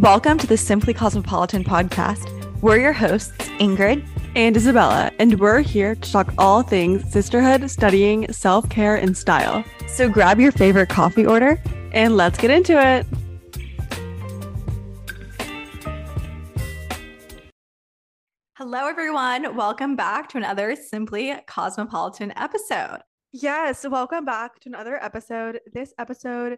Welcome to the Simply Cosmopolitan podcast. We're your hosts, Ingrid and Isabella, and we're here to talk all things sisterhood, studying, self-care, and style. So grab your favorite coffee order and let's get into it. Hello, everyone. Welcome back to another Simply Cosmopolitan episode. Yes, welcome back to another episode. This episode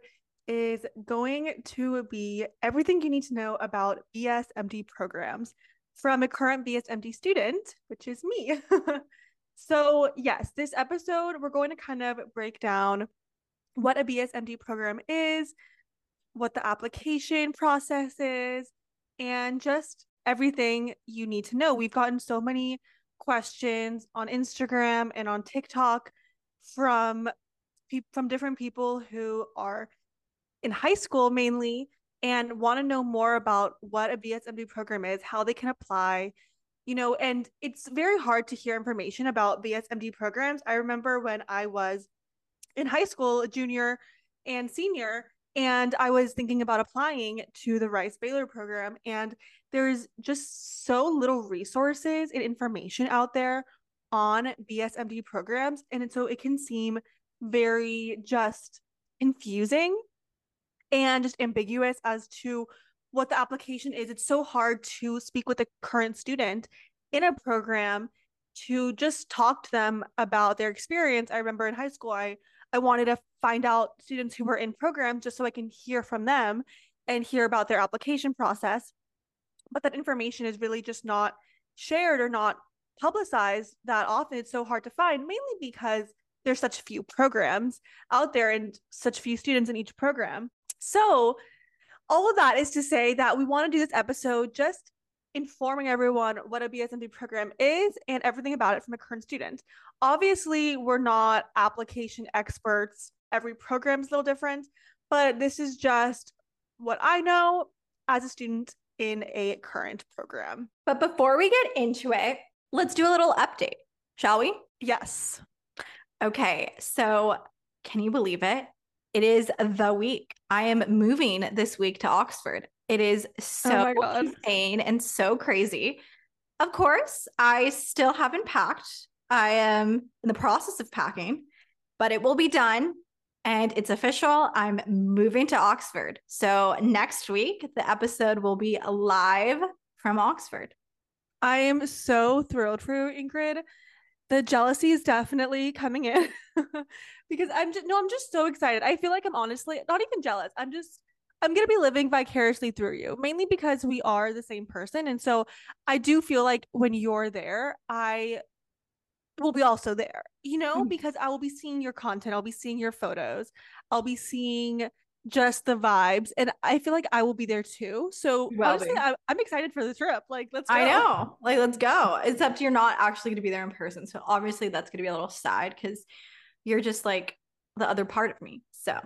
is going to be everything you need to know about BS/MD programs from a current BS/MD student, which is me. So yes, this episode, we're going to kind of break down what a BS/MD program is, what the application process is, and just everything you need to know. We've gotten so many questions on Instagram and on TikTok from different people who are in high school mainly and want to know more about what a BS/MD program is, how they can apply, you know, and it's very hard to hear information about BS/MD programs. I remember when I was in high school, junior and senior, and I was thinking about applying to the Rice Baylor program, and there's just so little resources and information out there on BS/MD programs. And so it can seem very just confusing and just ambiguous as to what the application is. It's so hard to speak with a current student in a program to just talk to them about their experience. I remember in high school, I wanted to find out students who were in programs just so I can hear from them and hear about their application process. But that information is really just not shared or not publicized that often. It's so hard to find, mainly because there's such few programs out there and such few students in each program. So all of that is to say that we want to do this episode just informing everyone what a BS/MD program is and everything about it from a current student. Obviously, we're not application experts. Every program's a little different, but this is just what I know as a student in a current program. But before we get into it, let's do a little update, shall we? Yes. Okay, so can you believe it? It is the week. I am moving this week to Oxford. It is so insane and so crazy. Of course, I still haven't packed. I am in the process of packing, but it will be done and it's official. I'm moving to Oxford. So next week, the episode will be live from Oxford. I am so thrilled for you, Ingrid. The jealousy is definitely coming in because I'm just so excited. I feel like I'm honestly not even jealous. I'm going to be living vicariously through you, mainly because we are the same person. And so I do feel like when you're there, I will be also there, you know, because I will be seeing your content. I'll be seeing your photos. I'll be seeing just the vibes. And I feel like I will be there too. So honestly, I'm excited for the trip. Like, let's go. I know. Like, let's go. Except you're not actually going to be there in person. So obviously that's going to be a little sad because you're just like the other part of me. So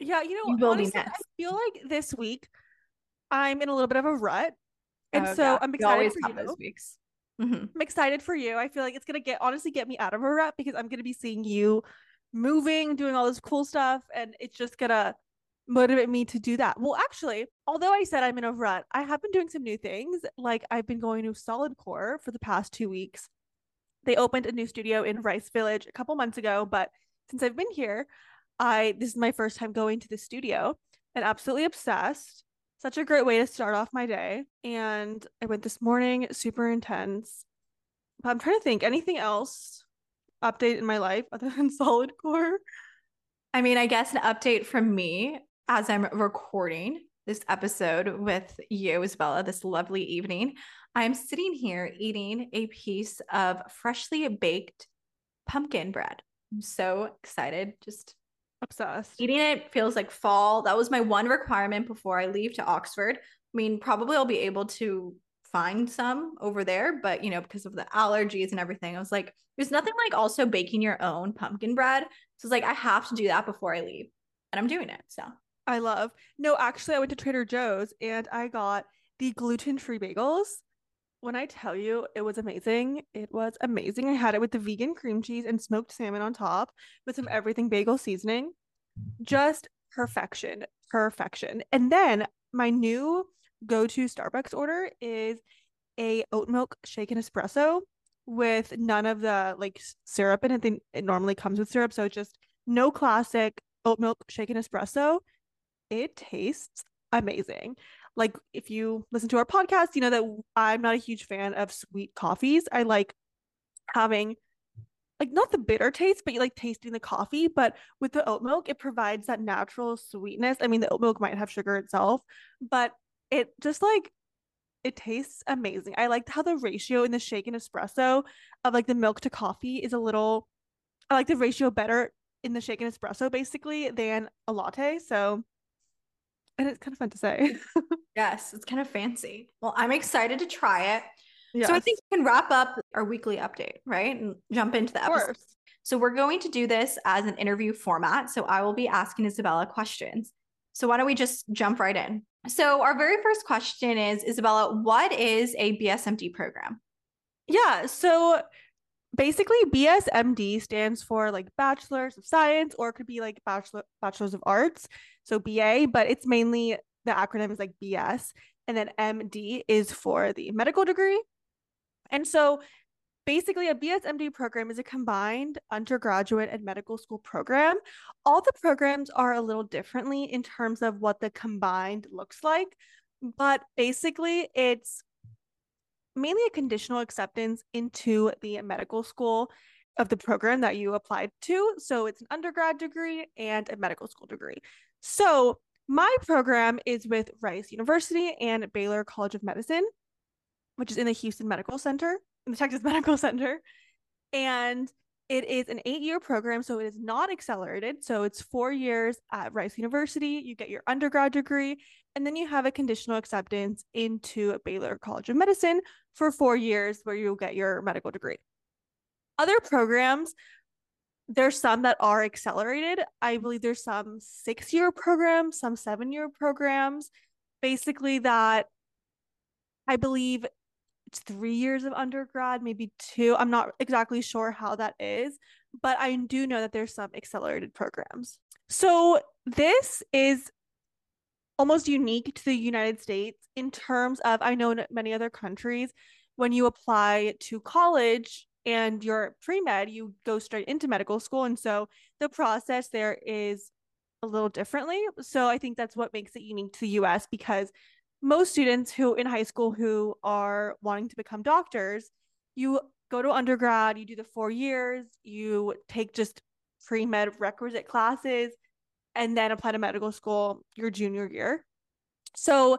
yeah, you know, honestly, I feel like this week I'm in a little bit of a rut. And I'm excited for you. Those weeks. Mm-hmm. I'm excited for you. I feel like it's going to get me out of a rut because I'm going to be seeing you moving, doing all this cool stuff. And it's just going to motivate me to do that. Well, actually, although I said I'm in a rut, I have been doing some new things. Like I've been going to Solid Core for the past 2 weeks. They opened a new studio in Rice Village a couple months ago, but since I've been here, this is my first time going to the studio and absolutely obsessed. Such a great way to start off my day. And I went this morning, super intense. But I'm trying to think anything else update in my life other than Solid Core. I mean, I guess an update from me. As I'm recording this episode with you, Isabella, this lovely evening, I'm sitting here eating a piece of freshly baked pumpkin bread. I'm so excited. Just obsessed. Eating it feels like fall. That was my one requirement before I leave to Oxford. I mean, probably I'll be able to find some over there, but you know, because of the allergies and everything, I was like, there's nothing like also baking your own pumpkin bread. So it's like, I have to do that before I leave, and I'm doing it. So. I love. No, actually, I went to Trader Joe's and I got the gluten-free bagels. When I tell you, it was amazing. It was amazing. I had it with the vegan cream cheese and smoked salmon on top with some everything bagel seasoning. Just perfection. And then my new go-to Starbucks order is a oat milk shaken espresso with none of the like syrup in it. It normally comes with syrup, so just no classic oat milk shaken espresso. It tastes amazing. Like if you listen to our podcast, you know that I'm not a huge fan of sweet coffees. I like having like not the bitter taste, but you like tasting the coffee. But with the oat milk, it provides that natural sweetness. I mean, the oat milk might have sugar itself, but it just like, it tastes amazing. I liked how the ratio in the shaken espresso of like the milk to coffee is a little, I like the ratio better in the shaken espresso basically than a latte. So, and it's kind of fun to say. Yes, it's kind of fancy. Well, I'm excited to try it. Yes. So I think we can wrap up our weekly update, right? And jump into the episode. So we're going to do this as an interview format. So I will be asking Isabella questions. So why don't we just jump right in? So our very first question is, Isabella, what is a BS/MD program? Yeah, so basically BS/MD stands for like Bachelor's of Science, or it could be like Bachelor's of Arts, so BA, but it's mainly the acronym is like BS. And then MD is for the medical degree. And so basically a BS/MD program is a combined undergraduate and medical school program. All the programs are a little differently in terms of what the combined looks like, but basically it's mainly a conditional acceptance into the medical school of the program that you applied to. So it's an undergrad degree and a medical school degree. So my program is with Rice University and Baylor College of Medicine, which is in the Texas Medical Center. And it is an 8-year program, so it is not accelerated. So it's 4 years at Rice University. You get your undergrad degree, and then you have a conditional acceptance into Baylor College of Medicine for 4 years where you'll get your medical degree. Other programs, there's some that are accelerated. I believe there's some 6-year programs, some 7-year programs. Basically that, I believe it's 3 years of undergrad, maybe 2. I'm not exactly sure how that is, but I do know that there's some accelerated programs. So this is almost unique to the United States in terms of, I know in many other countries, when you apply to college, and you're pre-med, you go straight into medical school. And so the process there is a little differently. So I think that's what makes it unique to the US, because most students who in high school who are wanting to become doctors, you go to undergrad, you do the 4 years, you take just pre-med requisite classes, and then apply to medical school your junior year. So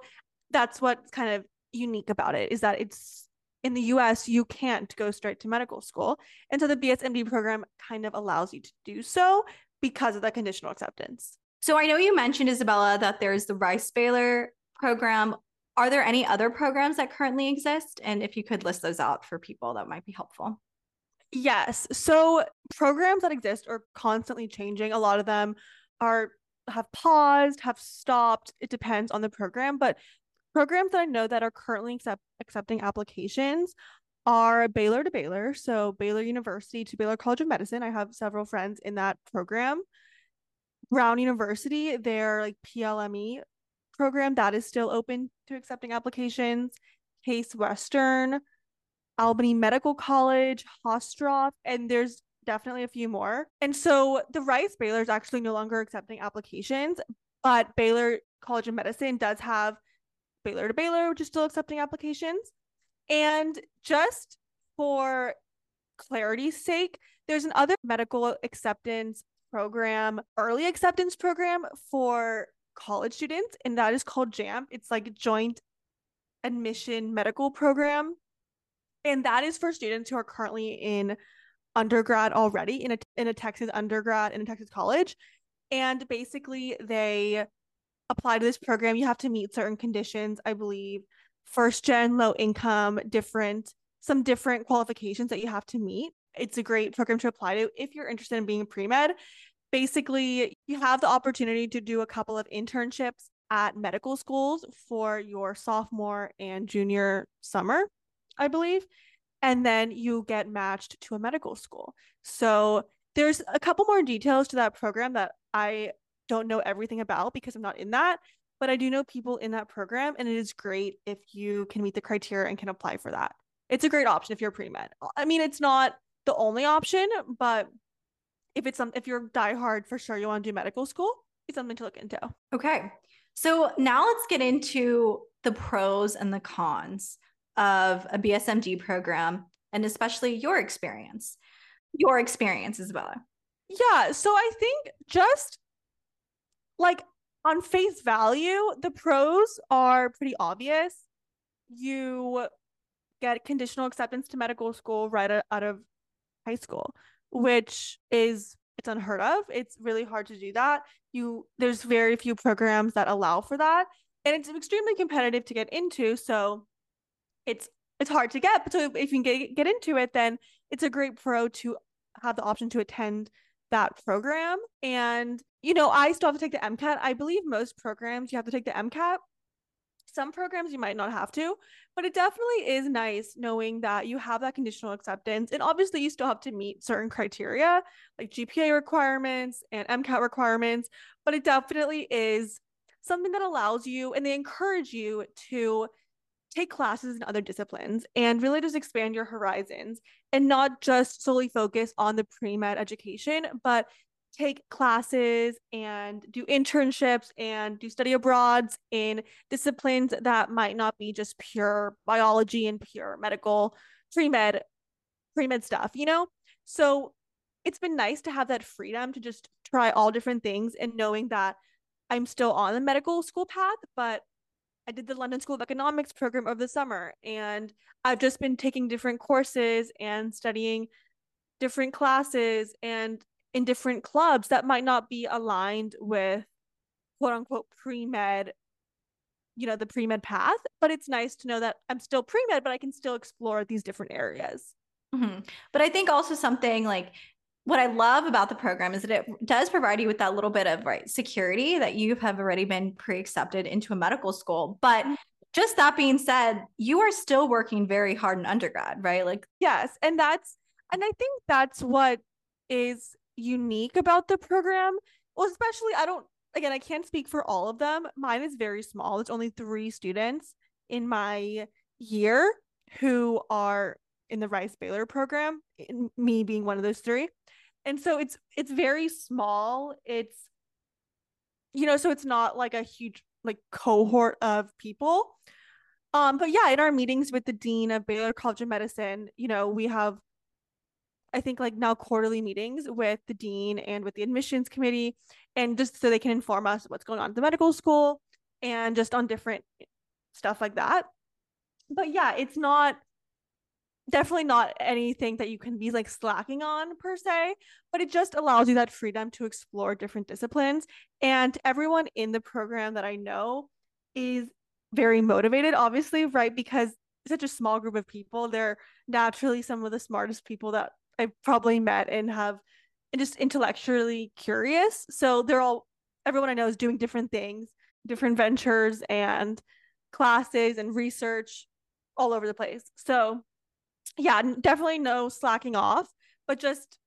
that's what's kind of unique about it, is that it's, in the US, you can't go straight to medical school. And so the BS/MD program kind of allows you to do so because of that conditional acceptance. So I know you mentioned, Isabella, that there's the Rice Baylor program. Are there any other programs that currently exist? And if you could list those out for people, that might be helpful. Yes. So programs that exist are constantly changing. A lot of them have paused, have stopped. It depends on the program, but programs that I know that are currently accepting applications are Baylor to Baylor. So Baylor University to Baylor College of Medicine. I have several friends in that program. Brown University, their like PLME program, that is still open to accepting applications. Case Western, Albany Medical College, Hofstra, and there's definitely a few more. And so the Rice Baylor is actually no longer accepting applications, but Baylor College of Medicine does have Baylor to Baylor, which is still accepting applications. And just for clarity's sake, there's another medical acceptance program, early acceptance program for college students, and that is called JAMP. It's like a joint admission medical program. And that is for students who are currently in undergrad already, in a Texas undergrad, in a Texas college. And basically they apply to this program. You have to meet certain conditions, I believe, first gen, low income, some different qualifications that you have to meet. It's a great program to apply to if you're interested in being pre-med. Basically, you have the opportunity to do a couple of internships at medical schools for your sophomore and junior summer, I believe. And then you get matched to a medical school. So there's a couple more details to that program that I don't know everything about because I'm not in that, but I do know people in that program, and it is great if you can meet the criteria and can apply for that. It's a great option if you're pre-med. I mean, it's not the only option, but if it's if you're diehard, for sure you want to do medical school, it's something to look into. Okay. So now let's get into the pros and the cons of a BS/MD program, and especially your experience, Isabella. Yeah. So I think just like on face value, the pros are pretty obvious. You get conditional acceptance to medical school right out of high school, which is, it's unheard of. It's really hard to do that. There's very few programs that allow for that. And it's extremely competitive to get into. So it's hard to get, but so if you can get into it, then it's a great pro to have the option to attend that program. And, you know, I still have to take the MCAT. I believe most programs you have to take the MCAT. Some programs you might not have to, but it definitely is nice knowing that you have that conditional acceptance. And obviously you still have to meet certain criteria like GPA requirements and MCAT requirements, but it definitely is something that allows you, and they encourage you to take classes in other disciplines and really just expand your horizons and not just solely focus on the pre-med education, but take classes and do internships and do study abroads in disciplines that might not be just pure biology and pure medical pre-med stuff, you know? So it's been nice to have that freedom to just try all different things, and knowing that I'm still on the medical school path, but I did the London School of Economics program over the summer, and I've just been taking different courses and studying different classes and in different clubs that might not be aligned with quote unquote pre-med, you know, the pre-med path. But it's nice to know that I'm still pre-med, but I can still explore these different areas. Mm-hmm. But I think also something like what I love about the program is that it does provide you with that little bit of security that you have already been pre-accepted into a medical school. But just that being said, you are still working very hard in undergrad, right? Yes. And I think that's what is unique about the program. Well, especially, I can't speak for all of them. Mine is very small. It's only 3 students in my year who are in the Rice Baylor program, me being one of those 3. And so it's very small. It's, you know, so it's not like a huge cohort of people. But yeah, in our meetings with the dean of Baylor College of Medicine, you know, we have, I think now quarterly meetings with the dean and with the admissions committee, and just so they can inform us what's going on at the medical school and just on different stuff like that. But yeah, it's not, definitely not anything that you can be slacking on per se, but it just allows you that freedom to explore different disciplines. And everyone in the program that I know is very motivated, obviously, right? Because it's such a small group of people. They're naturally some of the smartest people that I've probably met and just intellectually curious. So everyone I know is doing different things, different ventures and classes and research all over the place. So yeah, definitely no slacking off, but just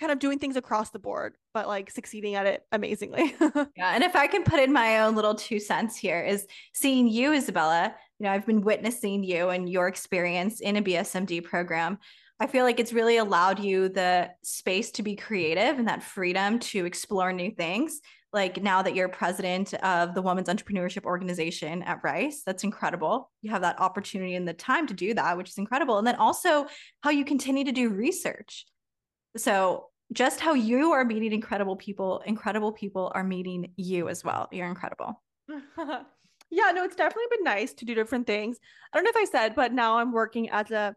kind of doing things across the board, but succeeding at it amazingly. Yeah. And if I can put in my own little 2 cents here, is seeing you, Isabella, you know, I've been witnessing you and your experience in a BS/MD program. I feel like it's really allowed you the space to be creative and that freedom to explore new things. Now that you're president of the Women's Entrepreneurship Organization at Rice, that's incredible. You have that opportunity and the time to do that, which is incredible. And then also how you continue to do research. So just how you are meeting incredible people are meeting you as well. You're incredible. Yeah, no, it's definitely been nice to do different things. I don't know if I said, but now I'm working as a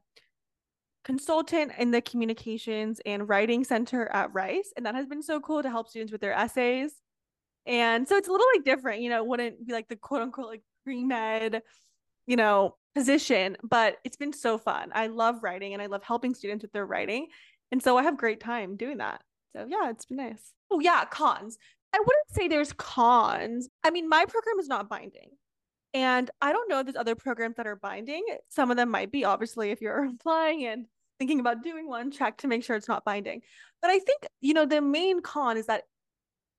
consultant in the Communications and Writing Center at Rice. And that has been so cool to help students with their essays. And so it's a little different, you know, wouldn't be the quote unquote pre-med, you know, position, but it's been so fun. I love writing and I love helping students with their writing. And so I have a great time doing that. So yeah, it's been nice. Oh yeah. Cons. I wouldn't say there's cons. I mean, my program is not binding, and I don't know if there's other programs that are binding. Some of them might be, obviously, if you're applying and thinking about doing one, check to make sure it's not binding. But I think, you know, the main con is that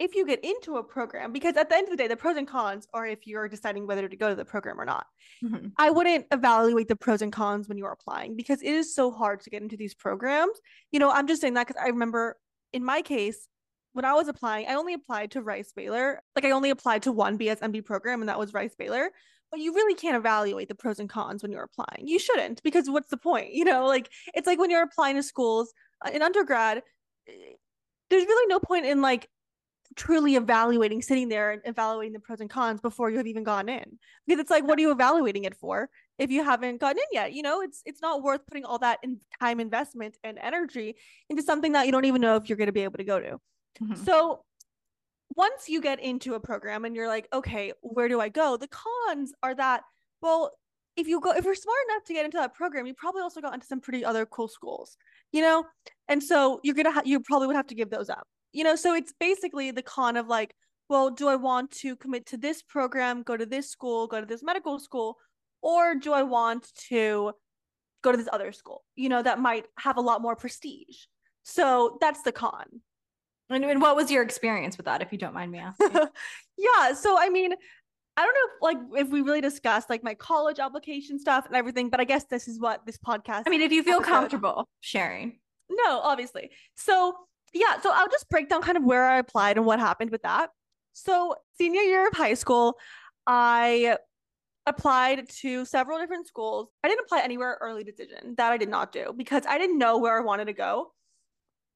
if you get into a program, because at the end of the day, the pros and cons are if you're deciding whether to go to the program or not. Mm-hmm. I wouldn't evaluate the pros and cons when you're applying, because it is so hard to get into these programs. You know, I'm just saying that because I remember in my case, when I was applying, I only applied to Rice Baylor. Like I only applied to one BS/MD program, and that was Rice Baylor. But you really can't evaluate the pros and cons when you're applying. You shouldn't, because what's the point? You know, like it's like when you're applying to schools in undergrad, there's really no point in like truly evaluating, sitting there and evaluating the pros and cons before you have even gotten in. Because it's like, what are you evaluating it for if you haven't gotten in yet? You know, it's not worth putting all that in time investment and energy into something that you don't even know if you're going to be able to go to. Mm-hmm. So once you get into a program and you're like, okay, where do I go? The cons are that, well, if you're smart enough to get into that program, you probably also got into some pretty other cool schools, you know? And so you probably would have to give those up, you know? So it's basically the con of like, well, do I want to commit to this program, go to this school, go to this medical school, or do I want to go to this other school, you know, that might have a lot more prestige? So that's the con. And what was your experience with that, if you don't mind me asking? Yeah. So, I mean, I don't know if we really discussed like my college application stuff and everything, but I guess this is what this podcast. I mean, if you feel comfortable sharing. No, obviously. So yeah. So I'll just break down kind of where I applied and what happened with that. So senior year of high school, I applied to several different schools. I didn't apply anywhere early decision. That I did not do, because I didn't know where I wanted to go.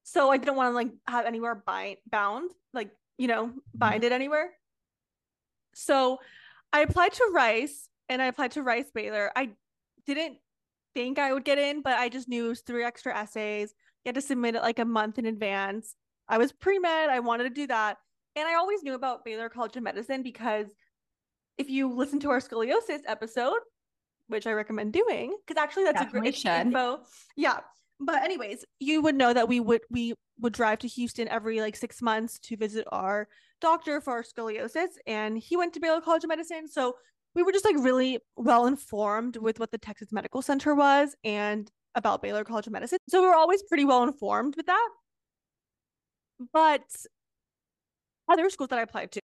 So I didn't want to like have anywhere bound, like, you know, binded anywhere. So I applied to Rice and I applied to Rice Baylor. I didn't think I would get in, but I just knew it was 3 extra essays. You had to submit it like a month in advance. I was pre-med. I wanted to do that. And I always knew about Baylor College of Medicine, because if you listen to our scoliosis episode, which I recommend doing, because actually that's definitely a great info. Yeah. But anyways, you would know that we would drive to Houston every like 6 months to visit our doctor for our scoliosis, and he went to Baylor College of Medicine. So we were just like really well informed with what the Texas Medical Center was and about Baylor College of Medicine. So we were always pretty well informed with that. But other schools that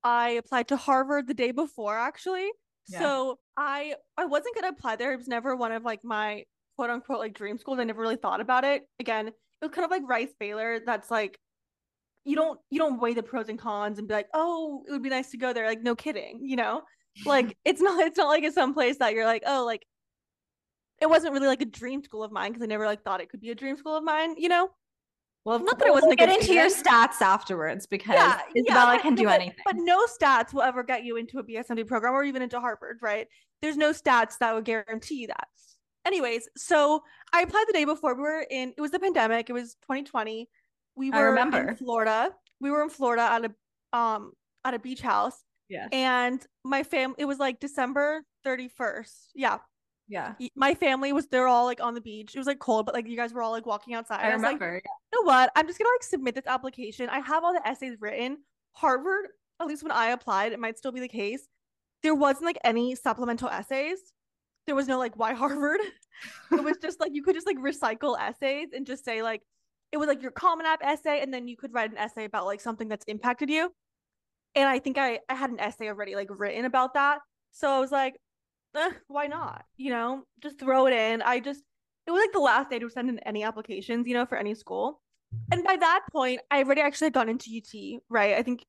I applied to Harvard the day before, actually. Yeah. So I wasn't going to apply there. It was never one of like my quote unquote like dream schools. I never really thought about it. Again, it was kind of like Rice Baylor. That's like, you don't weigh the pros and cons and be like, oh, it would be nice to go there. Like, no kidding, you know, like it's not like it's some place that you're like, oh, like it wasn't really like a dream school of mine, because I never like thought it could be a dream school of mine, you know. Well, not that it wasn't. Get into your stats afterwards, because Isabella can do anything. But no stats will ever get you into a BS/MD program or even into Harvard, right? There's no stats that would guarantee you that. Anyways, so I applied the day before. It was the pandemic. It was 2020. We were in Florida at a beach house. Yeah. And my family, it was like December 31st. Yeah. Yeah. My family they're all like on the beach. It was like cold, but like you guys were all like walking outside. I remember. Like, you know what? I'm just going to like submit this application. I have all the essays written. Harvard, at least when I applied, it might still be the case, there wasn't like any supplemental essays. There was no like, why Harvard? It was just like, you could just like recycle essays and just say like, it was like your Common App essay. And then you could write an essay about like something that's impacted you. And I think I had an essay already like written about that. So I was like, why not? You know, just throw it in. It was like the last day to send in any applications, you know, for any school. And by that point, I already actually had gone into UT, right? I think,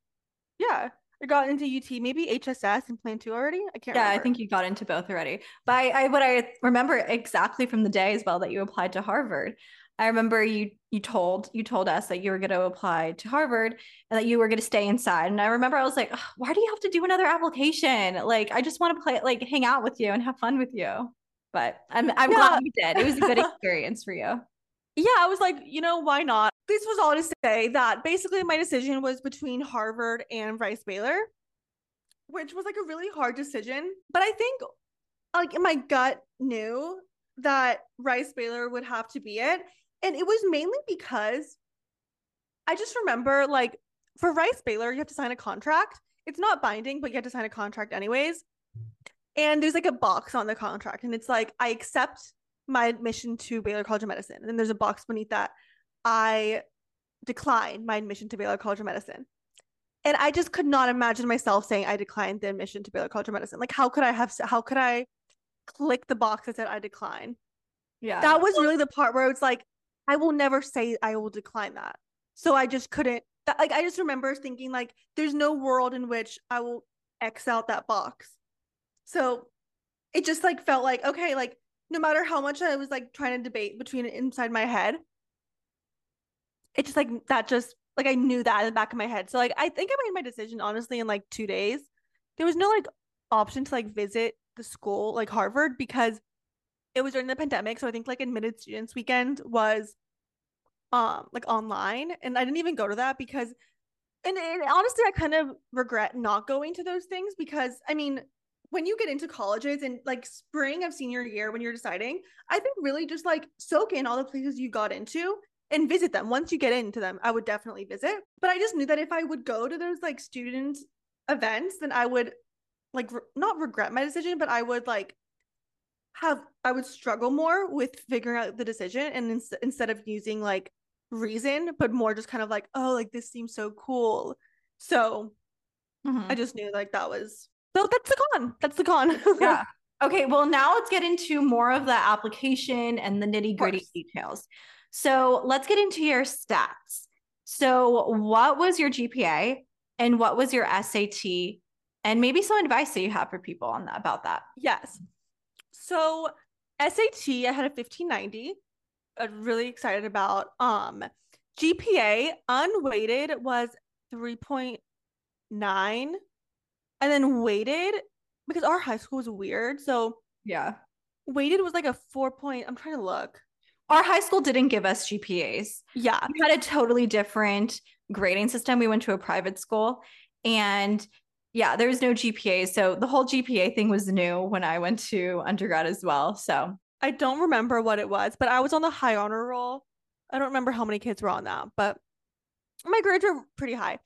yeah. I got into UT, maybe HSS and Plan Two already. I can't remember. Yeah, I think you got into both already. But what I remember exactly from the day as well that you applied to Harvard, I remember you told us that you were going to apply to Harvard and that you were going to stay inside. And I remember I was like, oh, why do you have to do another application? Like, I just want to play, like hang out with you and have fun with you. But I'm glad you did. It was a good experience for you. Yeah, I was like, you know, why not? This was all to say that basically my decision was between Harvard and Rice Baylor, which was like a really hard decision. But I think like in my gut knew that Rice Baylor would have to be it. And it was mainly because I just remember like for Rice Baylor, you have to sign a contract. It's not binding, but you have to sign a contract anyways. And there's like a box on the contract and it's like, I accept my admission to Baylor College of Medicine. And then there's a box beneath that, I declined my admission to Baylor College of Medicine. And I just could not imagine myself saying I declined the admission to Baylor College of Medicine. Like, how could I click the box that said I decline? Yeah. That was really the part where it's like, I will never say I will decline that. So I just couldn't, like, I just remember thinking like, there's no world in which I will X out that box. So it just like felt like, okay, like no matter how much I was like trying to debate between it inside my head, it just like, that just like, I knew that in the back of my head. So like, I think I made my decision honestly in like 2 days. There was no like option to like visit the school, like Harvard, because it was during the pandemic. So I think like admitted students weekend was like online, and I didn't even go to that because, and honestly, I kind of regret not going to those things because, I mean, when you get into colleges and like spring of senior year, when you're deciding, I think really just like soak in all the places you got into and visit them. Once you get into them, I would definitely visit. But I just knew that if I would go to those like student events, then I would like not regret my decision, but I would like I would struggle more with figuring out the decision. And instead of using like reason, but more just kind of like, oh, like this seems so cool. So I just knew like that was, so that's the con. That's the con. Yeah. Okay. Well, now let's get into more of the application and the nitty-gritty details. So let's get into your stats. So what was your GPA and what was your SAT, and maybe some advice that you have for people on that, about that? Yes. So SAT, I had a 1590. I'm really excited about. GPA unweighted was 3.9, and then weighted, because our high school was weird. So yeah, weighted was like a 4 point. I'm trying to look. Our high school didn't give us GPAs. Yeah. We had a totally different grading system. We went to a private school, and yeah, there was no GPA. So the whole GPA thing was new when I went to undergrad as well. So I don't remember what it was, but I was on the high honor roll. I don't remember how many kids were on that, but my grades were pretty high.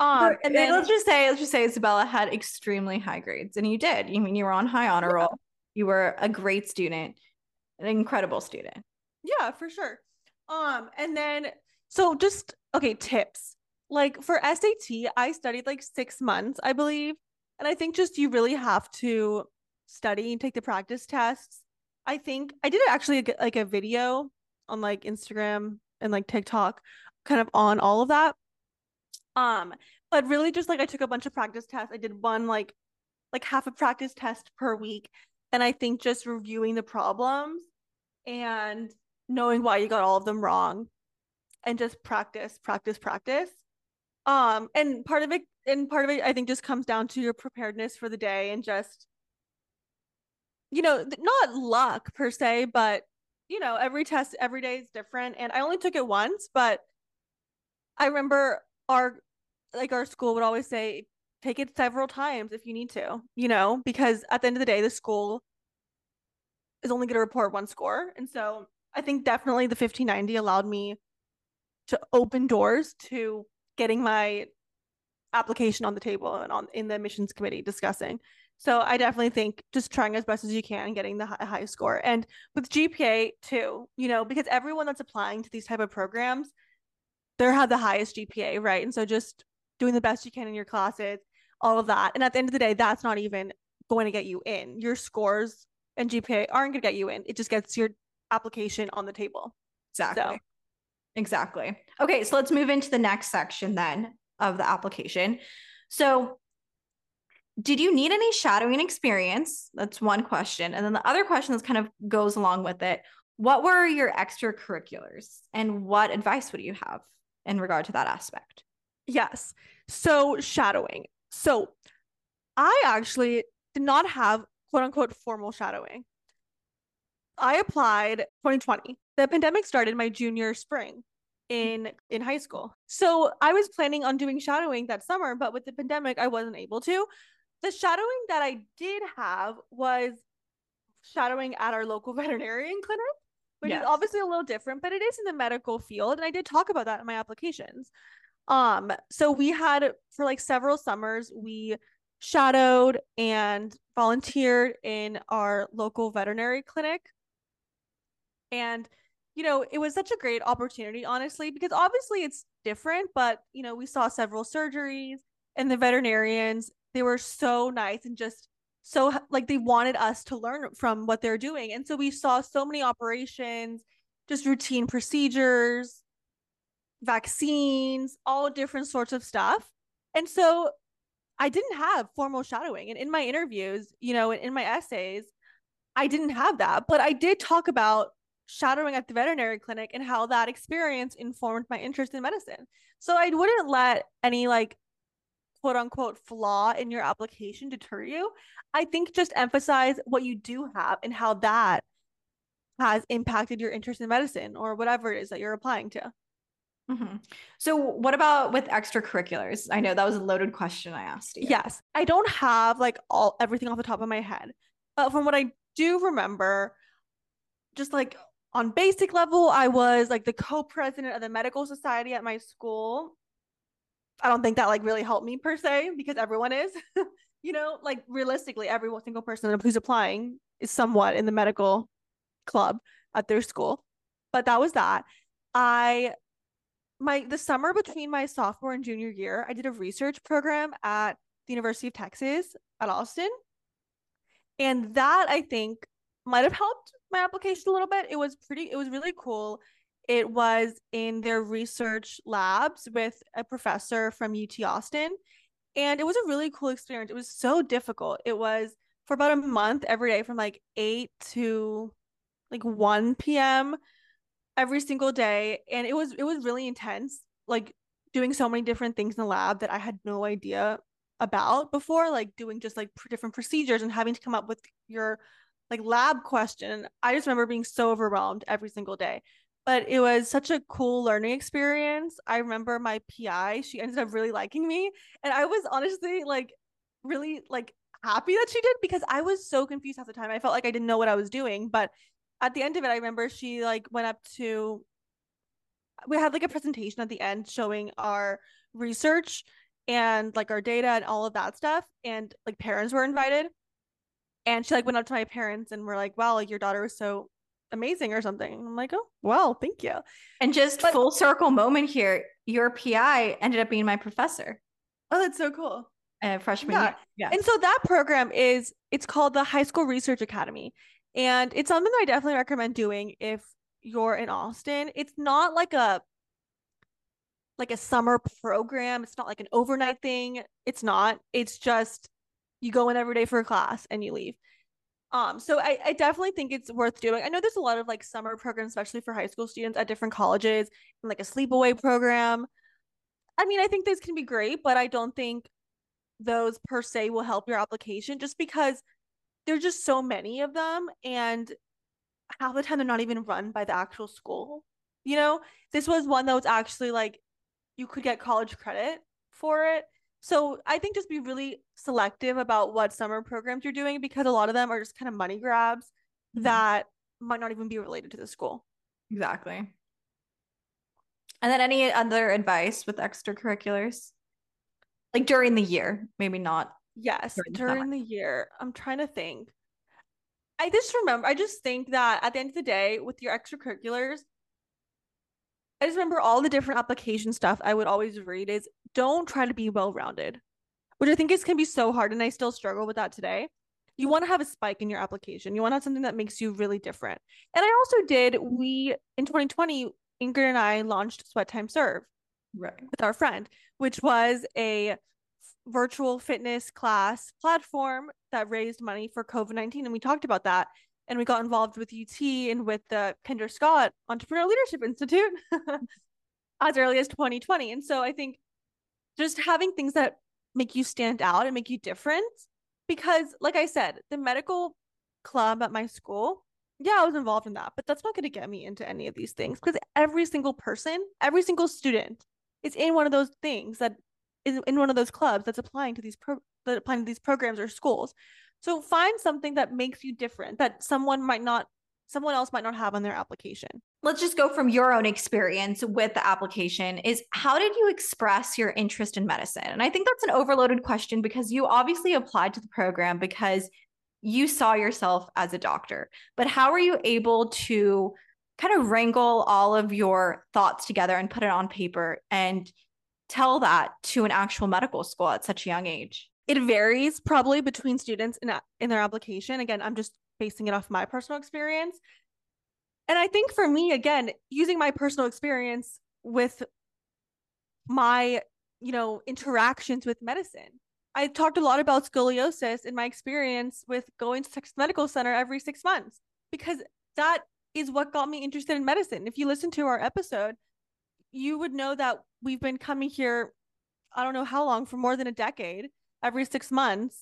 And then let's just say Isabella had extremely high grades, and you did. I mean, you were on high honor roll. You were a great student, an incredible student. Yeah, for sure. And then, so just, okay, tips. Like for SAT, I studied like 6 months, I believe. And I think just you really have to study and take the practice tests. I think I did actually like a video on like Instagram and like TikTok kind of on all of that. But really just like I took a bunch of practice tests. I did one like half a practice test per week. And I think just reviewing the problems and knowing why you got all of them wrong, and just practice. And part of it, I think just comes down to your preparedness for the day, and just, you know, not luck per se, but you know, every test, every day is different. And I only took it once, but I remember our school would always say, take it several times if you need to, you know, because at the end of the day, the school is only going to report one score. And so I think definitely the 1590 allowed me to open doors to getting my application on the table and in the admissions committee discussing. So I definitely think just trying as best as you can, getting the high score, and with GPA too, you know, because everyone that's applying to these type of programs, they have the highest GPA, right? And so just doing the best you can in your classes, all of that. And at the end of the day, that's not even going to get you in. Your scores and GPA aren't going to get you in. It just gets your application on the table. Exactly. So. Exactly. Okay. So let's move into the next section then of the application. So did you need any shadowing experience? That's one question. And then the other question that kind of goes along with it. What were your extracurriculars, and what advice would you have in regard to that aspect? Yes. So shadowing. So I actually did not have quote unquote formal shadowing. I applied 2020. The pandemic started my junior spring in high school. So I was planning on doing shadowing that summer, but with the pandemic, I wasn't able to. The shadowing that I did have was shadowing at our local veterinarian clinic, which is obviously a little different, but it is in the medical field. And I did talk about that in my applications. So we had, for like several summers, we shadowed and volunteered in our local veterinary clinic. And you know, it was such a great opportunity, honestly, because obviously it's different, but, you know, we saw several surgeries and the veterinarians, they were so nice and just so like they wanted us to learn from what they're doing. And so we saw so many operations, just routine procedures, vaccines, all different sorts of stuff. And so I didn't have formal shadowing. And in my interviews, you know, and in my essays, I didn't have that, but I did talk about shadowing at the veterinary clinic and how that experience informed my interest in medicine. So I wouldn't let any like quote unquote flaw in your application deter you. I think just emphasize what you do have and how that has impacted your interest in medicine or whatever it is that you're applying to. Mm-hmm. So what about with extracurriculars? I know that was a loaded question I asked you. Yes. I don't have like everything off the top of my head, but from what I do remember, just like on basic level, I was like the co-president of the medical society at my school. I don't think that like really helped me per se, because everyone is, you know, like realistically, every single person who's applying is somewhat in the medical club at their school. But that was that. The summer between my sophomore and junior year, I did a research program at the University of Texas at Austin. And that I think might've helped my application a little bit. It was really cool. It was in their research labs with a professor from UT Austin. And it was a really cool experience. It was so difficult. It was for about a month every day from like 8 to like 1 p.m. every single day. And it was really intense, like doing so many different things in the lab that I had no idea about before, like doing just like different procedures and having to come up with your like lab question. I just remember being so overwhelmed every single day. But it was such a cool learning experience. I remember my PI, she ended up really liking me. And I was honestly like really like happy that she did, because I was so confused half the time. I felt like I didn't know what I was doing. But at the end of it, I remember she like went up to, we had like a presentation at the end showing our research and like our data and all of that stuff. And like parents were invited. And she like went up to my parents and were like, wow, like your daughter was so amazing or something. I'm like, oh, well, thank you. And just full circle moment here, your PI ended up being my professor. Oh, that's so cool. Freshman year. Yes. And so that program it's called the High School Research Academy. And it's something that I definitely recommend doing if you're in Austin. It's not like a summer program. It's not like an overnight thing. It's not. It's just you go in every day for a class and you leave. So I definitely think it's worth doing. I know there's a lot of like summer programs, especially for high school students at different colleges, and like a sleepaway program. I mean, I think those can be great, but I don't think those per se will help your application, just because there's just so many of them. And half the time they're not even run by the actual school. You know, this was one that was actually like, you could get college credit for it. So I think just be really selective about what summer programs you're doing, because a lot of them are just kind of money grabs that might not even be related to the school. Exactly. And then any other advice with extracurriculars? Like during the year, maybe not. Yes, during the year. I'm trying to think. I just think that at the end of the day with your extracurriculars, I just remember all the different application stuff I would always read is don't try to be well-rounded, which I think is can be so hard. And I still struggle with that today. You want to have a spike in your application. You want to have something that makes you really different. And I also in 2020, Ingrid and I launched Sweat Time Serve with our friend, which was a virtual fitness class platform that raised money for COVID-19. And we talked about that. And we got involved with UT and with the Kendra Scott Entrepreneur Leadership Institute as early as 2020. And so I think just having things that make you stand out and make you different, because like I said, the medical club at my school, yeah, I was involved in that, but that's not going to get me into any of these things, because every single person, every single student is in one of those things that is in one of those clubs that's applying to these programs or schools. So find something that makes you different, that someone else might not have on their application. Let's just go from your own experience with the application is how did you express your interest in medicine? And I think that's an overloaded question, because you obviously applied to the program because you saw yourself as a doctor, but how are you able to kind of wrangle all of your thoughts together and put it on paper and tell that to an actual medical school at such a young age? It varies probably between students in their application. Again, I'm just basing it off my personal experience. And I think for me, again, using my personal experience with my, interactions with medicine. I talked a lot about scoliosis in my experience with going to Texas Medical Center every 6 months, because that is what got me interested in medicine. If you listen to our episode, you would know that we've been coming here, I don't know how long, for more than a decade, every 6 months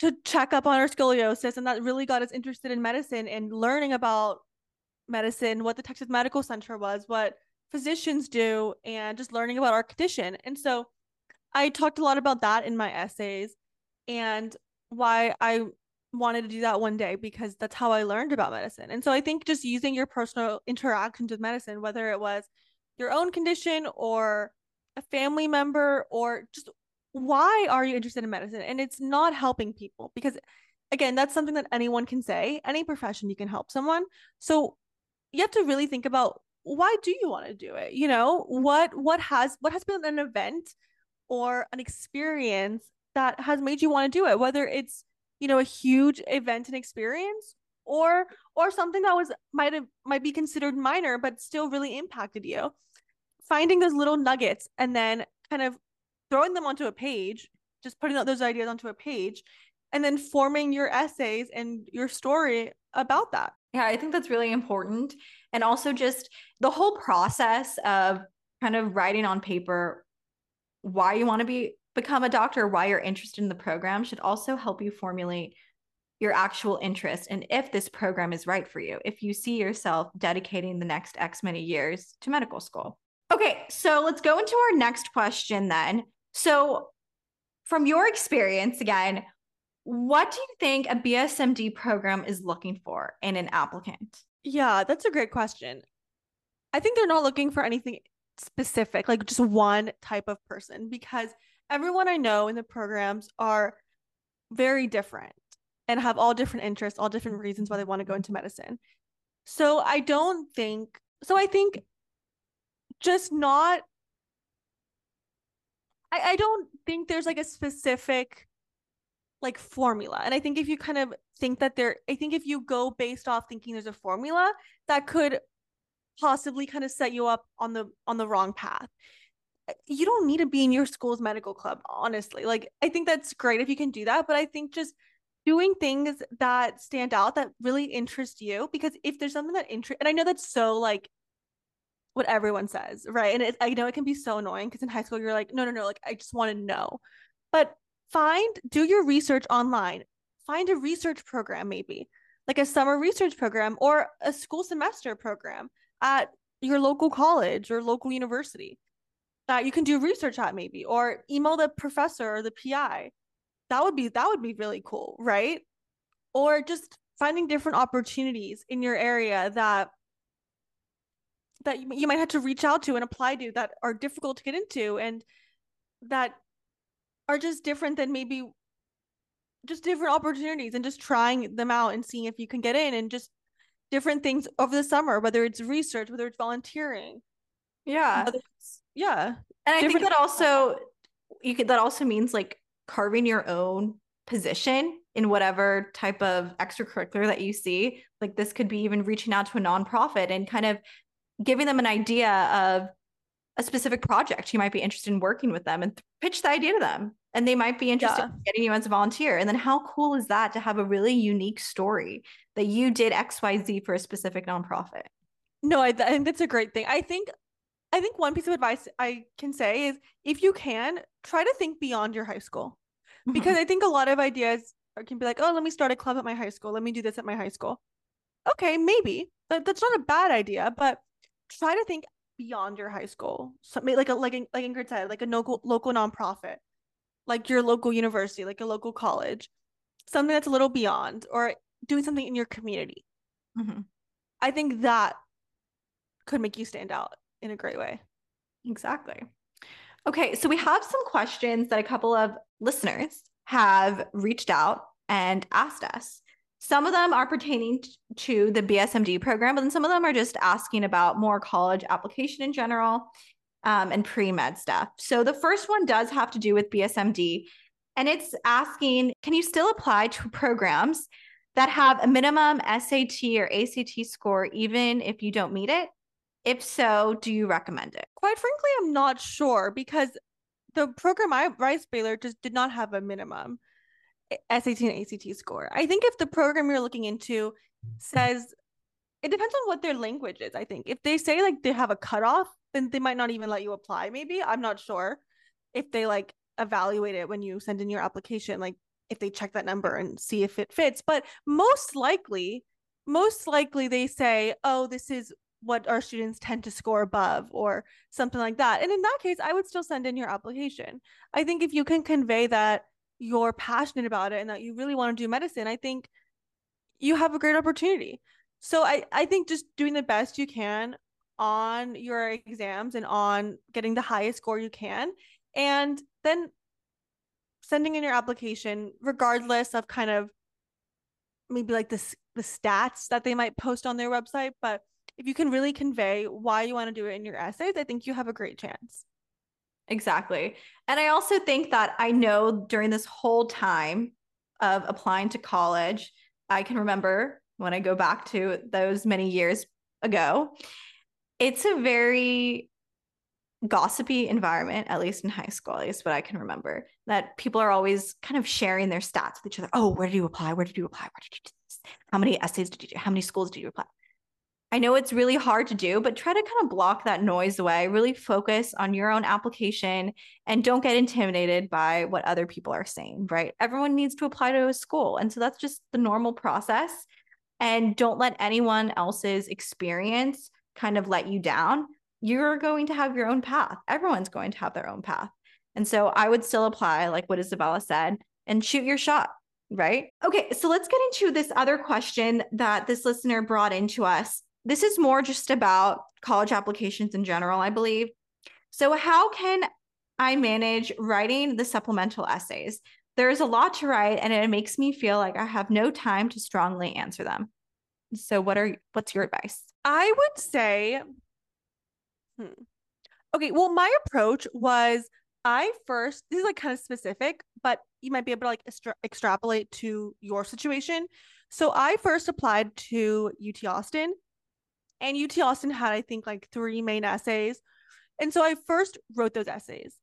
to check up on our scoliosis. And that really got us interested in medicine and learning about medicine, what the Texas Medical Center was, what physicians do, and just learning about our condition. And so I talked a lot about that in my essays and why I wanted to do that one day, because that's how I learned about medicine. And so I think just using your personal interactions with medicine, whether it was your own condition or a family member, or just why are you interested in medicine? And it's not helping people, because again, that's something that anyone can say, any profession you can help someone. So you have to really think about, why do you want to do it? What has been an event or an experience that has made you want to do it, whether it's, a huge event and experience or something that might be considered minor, but still really impacted you. Finding those little nuggets and then kind of throwing them onto a page, just putting out those ideas onto a page, and then forming your essays and your story about that. Yeah, I think that's really important. And also just the whole process of kind of writing on paper why you want to become a doctor, why you're interested in the program, should also help you formulate your actual interest and if this program is right for you, if you see yourself dedicating the next X many years to medical school. Okay, so let's go into our next question then. So from your experience again, what do you think a BS/MD program is looking for in an applicant? Yeah, that's a great question. I think they're not looking for anything specific, like just one type of person, because everyone I know in the programs are very different and have all different interests, all different reasons why they want to go into medicine. I don't think there's like a specific like formula. And I think if you kind of think that if you go based off thinking there's a formula, that could possibly kind of set you up on the wrong path. You don't need to be in your school's medical club, honestly. Like, I think that's great if you can do that, but I think just doing things that stand out, that really interest you, because if there's something that and I know that's so like what everyone says, right? And I know it can be so annoying, because in high school, you're like, no, like, I just want to know. But do your research online, find a research program, maybe like a summer research program or a school semester program at your local college or local university that you can do research at, maybe, or email the professor or the PI. That would be really cool, right? Or just finding different opportunities in your area that you might have to reach out to and apply to, that are difficult to get into and that are just different than maybe just different opportunities, and just trying them out and seeing if you can get in, and just different things over the summer, whether it's research, whether it's volunteering. Yeah. Yeah. And I think that also that also means like carving your own position in whatever type of extracurricular that you see. Like, this could be even reaching out to a nonprofit and kind of giving them an idea of a specific project you might be interested in working with them, and pitch the idea to them. And they might be interested in getting you as a volunteer. And then how cool is that to have a really unique story that you did XYZ for a specific nonprofit? No, I think that's a great thing. I think one piece of advice I can say is, if you can, try to think beyond your high school, because I think a lot of ideas can be like, oh, let me start a club at my high school. Let me do this at my high school. Okay, maybe that's not a bad idea, but try to think beyond your high school. So like Ingrid said, like a local nonprofit, like your local university, like a local college, something that's a little beyond, or doing something in your community. I think that could make you stand out in a great way. Exactly. Okay, so we have some questions that a couple of listeners have reached out and asked us. Some of them are pertaining to the BS/MD program, but then some of them are just asking about more college application in general and pre-med stuff. So the first one does have to do with BS/MD, and it's asking, can you still apply to programs that have a minimum SAT or ACT score, even if you don't meet it? If so, do you recommend it? Quite frankly, I'm not sure, because the program I at Rice Baylor just did not have a minimum SAT and ACT score. I think if the program you're looking into says, it depends on what their language is, I think. If they say like they have a cutoff, then they might not even let you apply, maybe. I'm not sure if they like evaluate it when you send in your application, like if they check that number and see if it fits. But most likely they say, oh, this is what our students tend to score above or something like that. And in that case, I would still send in your application. I think if you can convey that you're passionate about it and that you really want to do medicine, I think you have a great opportunity. So I think just doing the best you can on your exams and on getting the highest score you can, and then sending in your application, regardless of kind of maybe like the stats that they might post on their website. But if you can really convey why you want to do it in your essays, I think you have a great chance. Exactly. And I also think that I know during this whole time of applying to college, I can remember when I go back to those many years ago, it's a very gossipy environment, at least in high school, at least what I can remember, that people are always kind of sharing their stats with each other. Oh, where did you apply? Where did you apply? Where did you do this? How many essays did you do? How many schools did you apply? I know it's really hard to do, but try to kind of block that noise away, really focus on your own application, and don't get intimidated by what other people are saying, right? Everyone needs to apply to a school. And so that's just the normal process. And don't let anyone else's experience kind of let you down. You're going to have your own path. Everyone's going to have their own path. And so I would still apply, like what Isabella said, and shoot your shot, right? Okay, so let's get into this other question that this listener brought into us. This is more just about college applications in general, I believe. So how can I manage writing the supplemental essays? There's a lot to write, and it makes me feel like I have no time to strongly answer them. So what's your advice? I would say... Okay, well, my approach was this is like kind of specific, but you might be able to like extrapolate to your situation. So I first applied to UT Austin, and UT Austin had, I think, like 3 main essays. And so I first wrote those essays.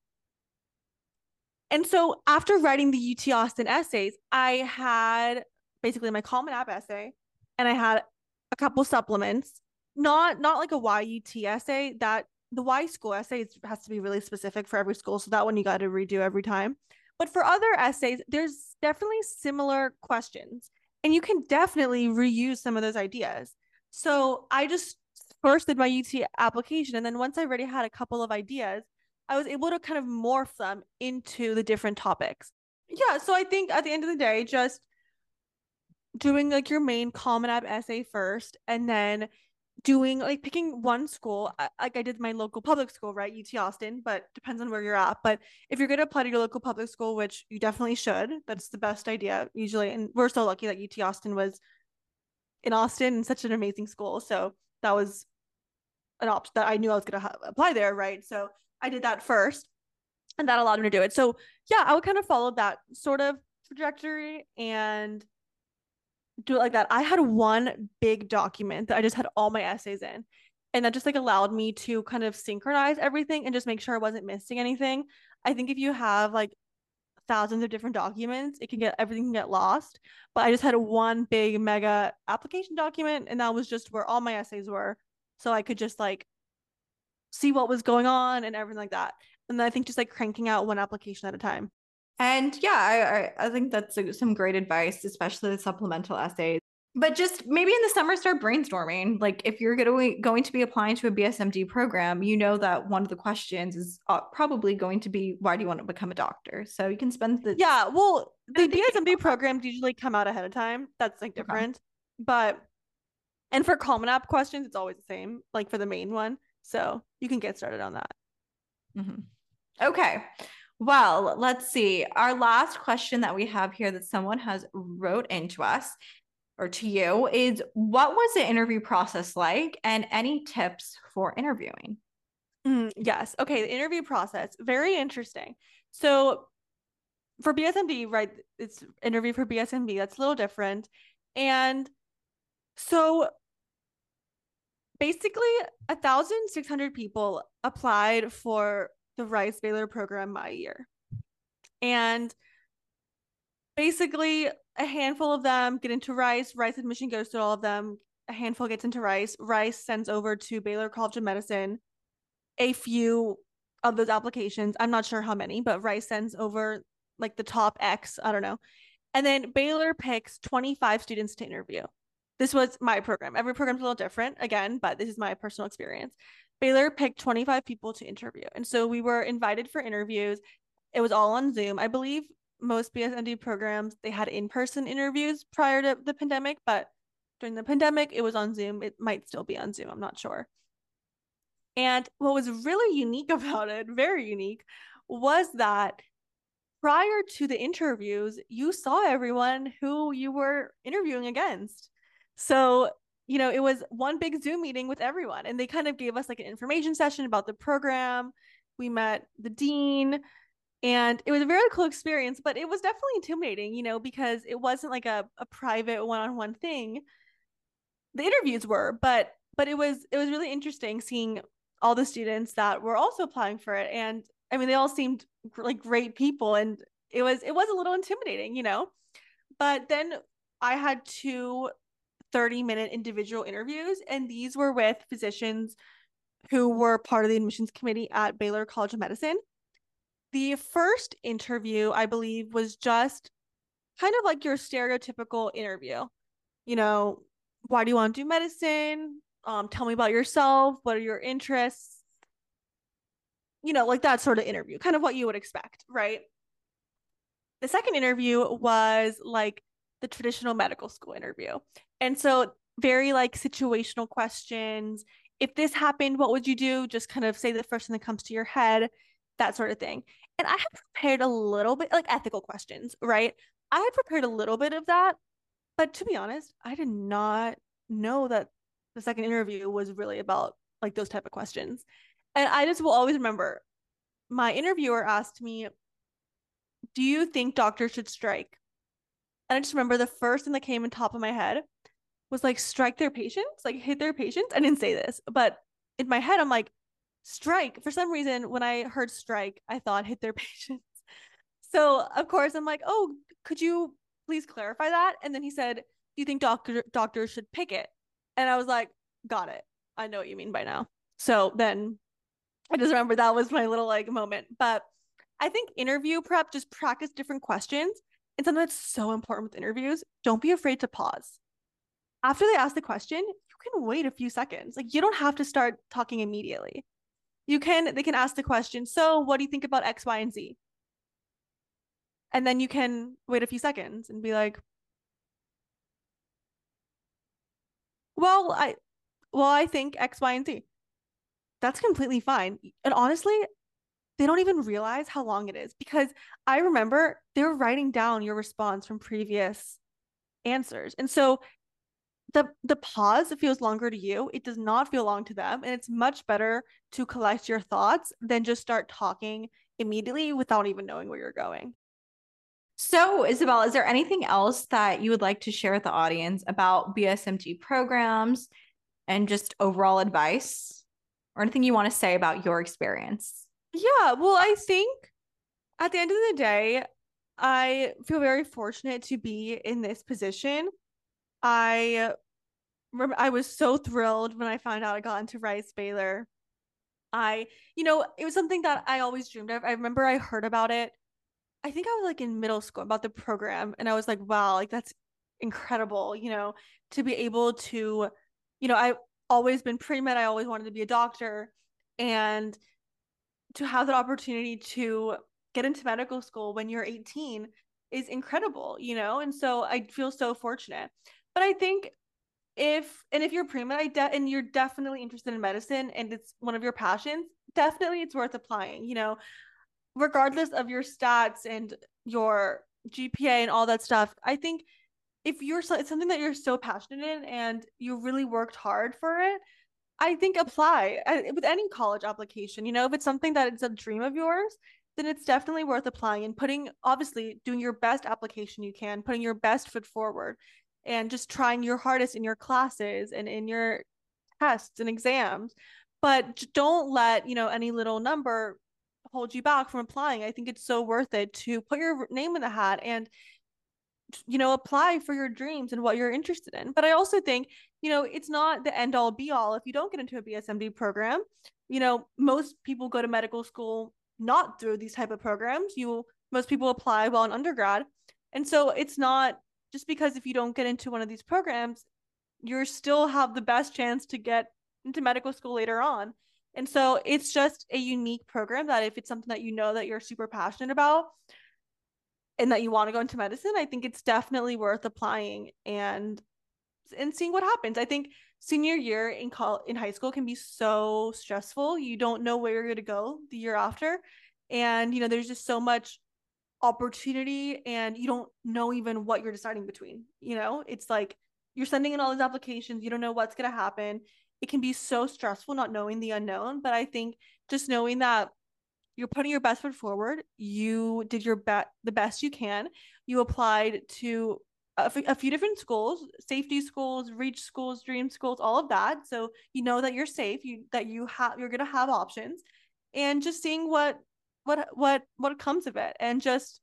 And so after writing the UT Austin essays, I had basically my Common App essay, and I had a couple supplements. Not like a YUT essay. That the Y school essay has to be really specific for every school, so that one you got to redo every time. But for other essays, there's definitely similar questions, and you can definitely reuse some of those ideas. So I just first did my UT application, and then once I already had a couple of ideas, I was able to kind of morph them into the different topics. Yeah, so I think at the end of the day, just doing like your main Common App essay first, and then doing like picking one school. Like I did my local public school, right? UT Austin, but depends on where you're at. But if you're going to apply to your local public school, which you definitely should, that's the best idea usually. And we're so lucky that UT Austin was in Austin and such an amazing school. So that was an option that I knew I was going to apply there, right? So I did that first, and that allowed me to do it. So yeah, I would kind of follow that sort of trajectory and do it like that. I had one big document that I just had all my essays in, and that just like allowed me to kind of synchronize everything and just make sure I wasn't missing anything. I think if you have like thousands of different documents, everything can get lost. But I just had one big mega application document, and that was just where all my essays were. So I could just like see what was going on and everything like that. And then I think just like cranking out one application at a time. And yeah, I think that's some great advice, especially the supplemental essays. But just maybe in the summer, start brainstorming. Like if you're going to be applying to a BS/MD program, you know that one of the questions is probably going to be, why do you want to become a doctor? So you can spend the... Yeah, well, the BS/MD programs usually come out ahead of time. That's like different. Okay. And for Common App questions, it's always the same, like for the main one. So you can get started on that. Mm-hmm. Okay. Well, let's see. Our last question that we have here that someone has wrote into us or to you is, what was the interview process like and any tips for interviewing? Yes. Okay. The interview process, very interesting. So for BS/MD, right, it's interview for BS/MD. That's a little different. And so basically 1,600 people applied for the Rice Baylor program my year. And basically a handful of them get into Rice. Rice admission goes to all of them. A handful gets into Rice. Rice sends over to Baylor College of Medicine a few of those applications. I'm not sure how many, but Rice sends over like the top X, I don't know. And then Baylor picks 25 students to interview. This was my program. Every program's a little different again, but this is my personal experience. Baylor picked 25 people to interview. And so we were invited for interviews. It was all on Zoom. I believe most BS/MD programs, they had in-person interviews prior to the pandemic, but during the pandemic, it was on Zoom. It might still be on Zoom, I'm not sure. And what was really unique about it, very unique, was that prior to the interviews, you saw everyone who you were interviewing against. So, you know, it was one big Zoom meeting with everyone. And they kind of gave us like an information session about the program. We met the dean. And it was a very cool experience, but it was definitely intimidating, you know, because it wasn't like a private one-on-one thing. The interviews were, but it was really interesting seeing all the students that were also applying for it. And I mean, they all seemed like great people, and it was a little intimidating, you know, but then I had 2 30-minute individual interviews, and these were with physicians who were part of the admissions committee at Baylor College of Medicine. The first interview, I believe, was just kind of like your stereotypical interview. You know, why do you want to do medicine? Tell me about yourself. What are your interests? You know, like that sort of interview, kind of what you would expect, right? The second interview was like the traditional medical school interview. And so very like situational questions. If this happened, what would you do? Just kind of say the first thing that comes to your head, that sort of thing. And I had prepared a little bit, like ethical questions, right? I had prepared a little bit of that, but to be honest, I did not know that the second interview was really about like those type of questions. And I just will always remember, my interviewer asked me, do you think doctors should strike? And I just remember the first thing that came on top of my head was like, strike their patients, like hit their patients. I didn't say this, but in my head, I'm like, strike. For some reason, when I heard strike, I thought hit their patients. So of course I'm like, oh, could you please clarify that? And then he said, do you think doctors should picket? And I was like, got it. I know what you mean by now. So then I just remember that was my little like moment. But I think interview prep, just practice different questions. And something that's so important with interviews, don't be afraid to pause. After they ask the question, you can wait a few seconds. Like you don't have to start talking immediately. They can ask the question, so what do you think about X, Y, and Z? And then you can wait a few seconds and be like, well, I think X, Y, and Z. That's completely fine. And honestly, they don't even realize how long it is, because I remember they were writing down your response from previous answers. And so the pause, it feels longer to you. It does not feel long to them. And it's much better to collect your thoughts than just start talking immediately without even knowing where you're going. So Isabel, is there anything else that you would like to share with the audience about BS/MD programs and just overall advice or anything you want to say about your experience? Yeah, well, I think at the end of the day, I feel very fortunate to be in this position. I remember I was so thrilled when I found out I got into Rice Baylor. You know, it was something that I always dreamed of. I remember I heard about it. I think I was like in middle school about the program, and I was like, wow, like that's incredible, you know, to be able to, you know, I've always been pre-med. I always wanted to be a doctor, and to have that opportunity to get into medical school when you're 18 is incredible, you know? And so I feel so fortunate. But I think if you're pre-med and you're definitely interested in medicine and it's one of your passions, definitely it's worth applying, you know, regardless of your stats and your GPA and all that stuff. I think if you're it's something that you're so passionate in and you really worked hard for it, I think apply with any college application. You know, if it's something that it's a dream of yours, then it's definitely worth applying and putting, obviously doing your best application you can, putting your best foot forward and just trying your hardest in your classes and in your tests and exams. But don't let, you know, any little number hold you back from applying. I think it's so worth it to put your name in the hat and, you know, apply for your dreams and what you're interested in. But I also think, you know, it's not the end all be all. If you don't get into a BS/MD program, you know, most people go to medical school not through these type of programs. Most people apply while in undergrad. And so it's not just because if you don't get into one of these programs, you still have the best chance to get into medical school later on. And so it's just a unique program that if it's something that you know that you're super passionate about, and that you want to go into medicine, I think it's definitely worth applying and seeing what happens. I think senior year in high school can be so stressful. You don't know where you're going to go the year after. And, you know, there's just so much opportunity and you don't know even what you're deciding between. You know, it's like you're sending in all these applications. You don't know what's going to happen. It can be so stressful not knowing the unknown. But I think just knowing that you're putting your best foot forward. You did your the best you can. You applied to a few different schools, safety schools, reach schools, dream schools, all of that. So you know that you're safe. You're gonna have options, and just seeing what comes of it, and just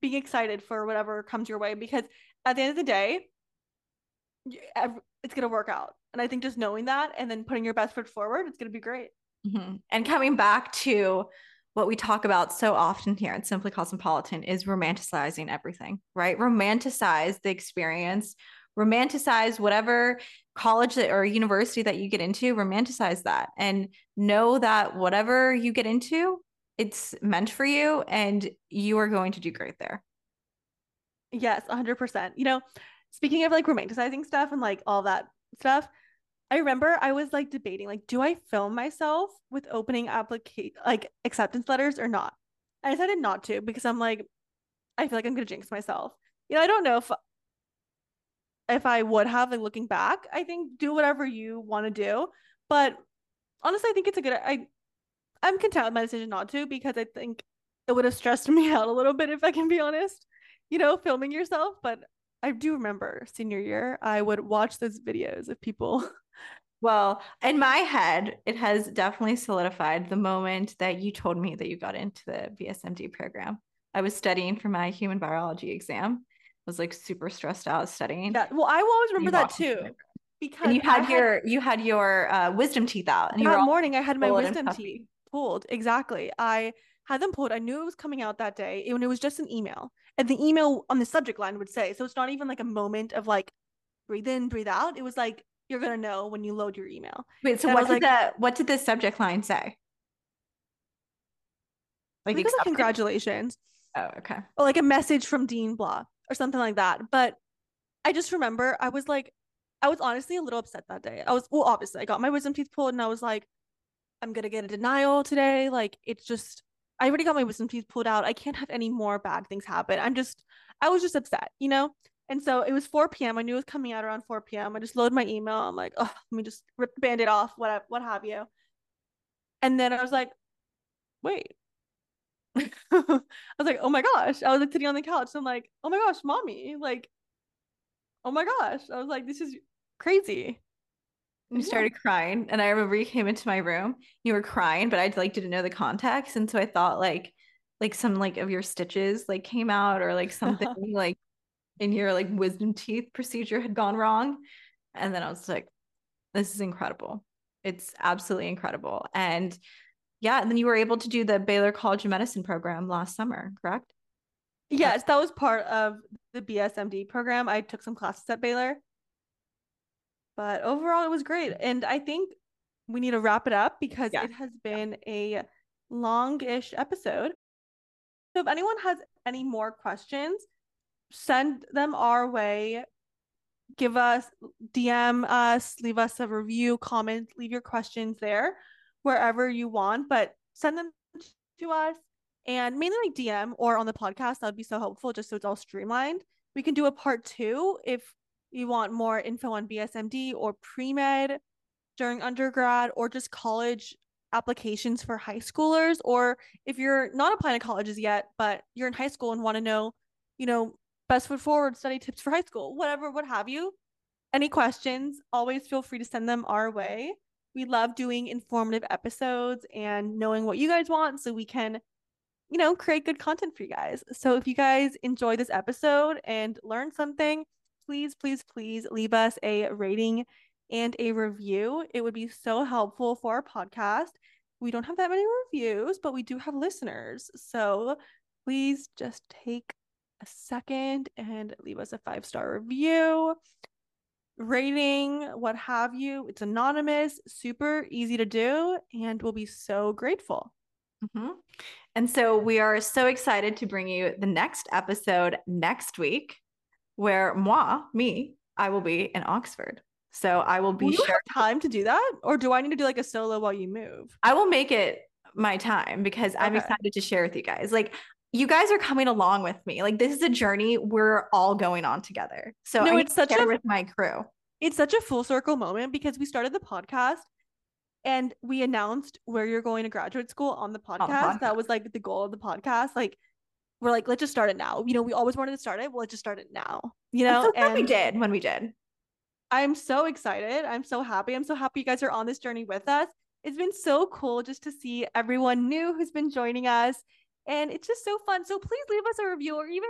being excited for whatever comes your way. Because at the end of the day, it's gonna work out. And I think just knowing that, and then putting your best foot forward, it's gonna be great. Mm-hmm. And coming back to what we talk about so often here at Simply Cosmopolitan is romanticizing everything, right? Romanticize the experience, romanticize whatever college or university that you get into, romanticize that, and know that whatever you get into, it's meant for you and you are going to do great there. Yes, 100%. You know, speaking of like romanticizing stuff and like all that stuff, I remember I was like debating, like, do I film myself with opening acceptance letters or not? I decided not to because I'm like, I feel like I'm going to jinx myself. You know, I don't know if I would have, like, looking back. I think do whatever you want to do. But honestly, I think it's I'm content with my decision not to, because I think it would have stressed me out a little bit, if I can be honest, you know, filming yourself. But I do remember senior year, I would watch those videos of people. Well, in my head, it has definitely solidified the moment that you told me that you got into the BS/MD program. I was studying for my human biology exam. I was like super stressed out studying. Yeah. Well, I will always remember that too. Because and you had your wisdom teeth out. And that morning I had my wisdom teeth pulled. Exactly. I had them pulled. I knew it was coming out that day. And it was just an email. And the email on the subject line would say, so it's not even like a moment of like breathe in, breathe out. It was like, you're going to know when you load your email. Wait, so what did the subject line say? Like congratulations. Oh, okay. Or like a message from Dean Blah or something like that. But I just remember I was honestly a little upset that day. Obviously I got my wisdom teeth pulled and I was like, I'm going to get a denial today. Like, it's just, I already got my wisdom teeth pulled out. I can't have any more bad things happen. I was just upset, you know? And so it was 4 p.m. I knew it was coming out around 4 p.m. I just loaded my email. I'm like, oh, let me just rip the Band-Aid off, what have you. And then I was like, wait. I was like, oh my gosh. I was like sitting on the couch. So I'm like, oh my gosh, mommy. Like, oh my gosh. I was like, this is crazy. You started crying. And I remember you came into my room. You were crying, but I like didn't know the context. And so I thought like some like of your stitches like came out or like something like. And your like wisdom teeth procedure had gone wrong. And then I was like, this is incredible. It's absolutely incredible. And yeah. And then you were able to do the Baylor College of Medicine program last summer, correct? Yes. That was part of the BS/MD program. I took some classes at Baylor, but overall it was great. And I think we need to wrap it up because it has been a long-ish episode. So if anyone has any more questions, send them our way, give us, DM us, leave us a review, comment, leave your questions there, wherever you want, but send them to us and mainly like DM or on the podcast. That would be so helpful just so it's all streamlined. We can do a part 2 if you want more info on BS/MD or pre-med during undergrad, or just college applications for high schoolers, or if you're not applying to colleges yet, but you're in high school and want to know, you know, best foot forward, study tips for high school, whatever, what have you. Any questions, always feel free to send them our way. We love doing informative episodes and knowing what you guys want so we can, you know, create good content for you guys. So if you guys enjoy this episode and learn something, please, please, please leave us a rating and a review. It would be so helpful for our podcast. We don't have that many reviews, but we do have listeners. So please just take a second and leave us a 5-star review, rating, what have you. It's anonymous, super easy to do, and we'll be so grateful. Mm-hmm. And so we are so excited to bring you the next episode next week, where I will be in Oxford. So I will be. Do you have time to do that? Or do I need to do like a solo while you move? I will make it my time because I'm excited to share with you guys. Like, you guys are coming along with me. Like, this is a journey we're all going on together. So no, it's such a, with my crew. It's such a full circle moment because we started the podcast and we announced where you're going to graduate school on the podcast. That was like the goal of the podcast. Like, we're like, let's just start it now. You know, we always wanted to start it. Well, let's just start it now. You know, so and we did. I'm so excited. I'm so happy. I'm so happy you guys are on this journey with us. It's been so cool just to see everyone new who's been joining us. And it's just so fun. So please leave us a review, or even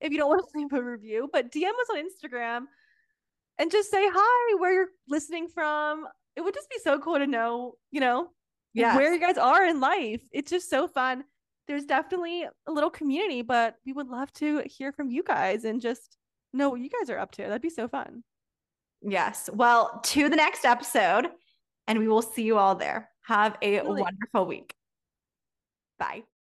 if you don't want to leave a review, but DM us on Instagram and just say hi, where you're listening from. It would just be so cool to know, you know, where you guys are in life. It's just so fun. There's definitely a little community, but we would love to hear from you guys and just know what you guys are up to. That'd be so fun. Yes. Well, to the next episode, and we will see you all there. Have a wonderful week. Bye.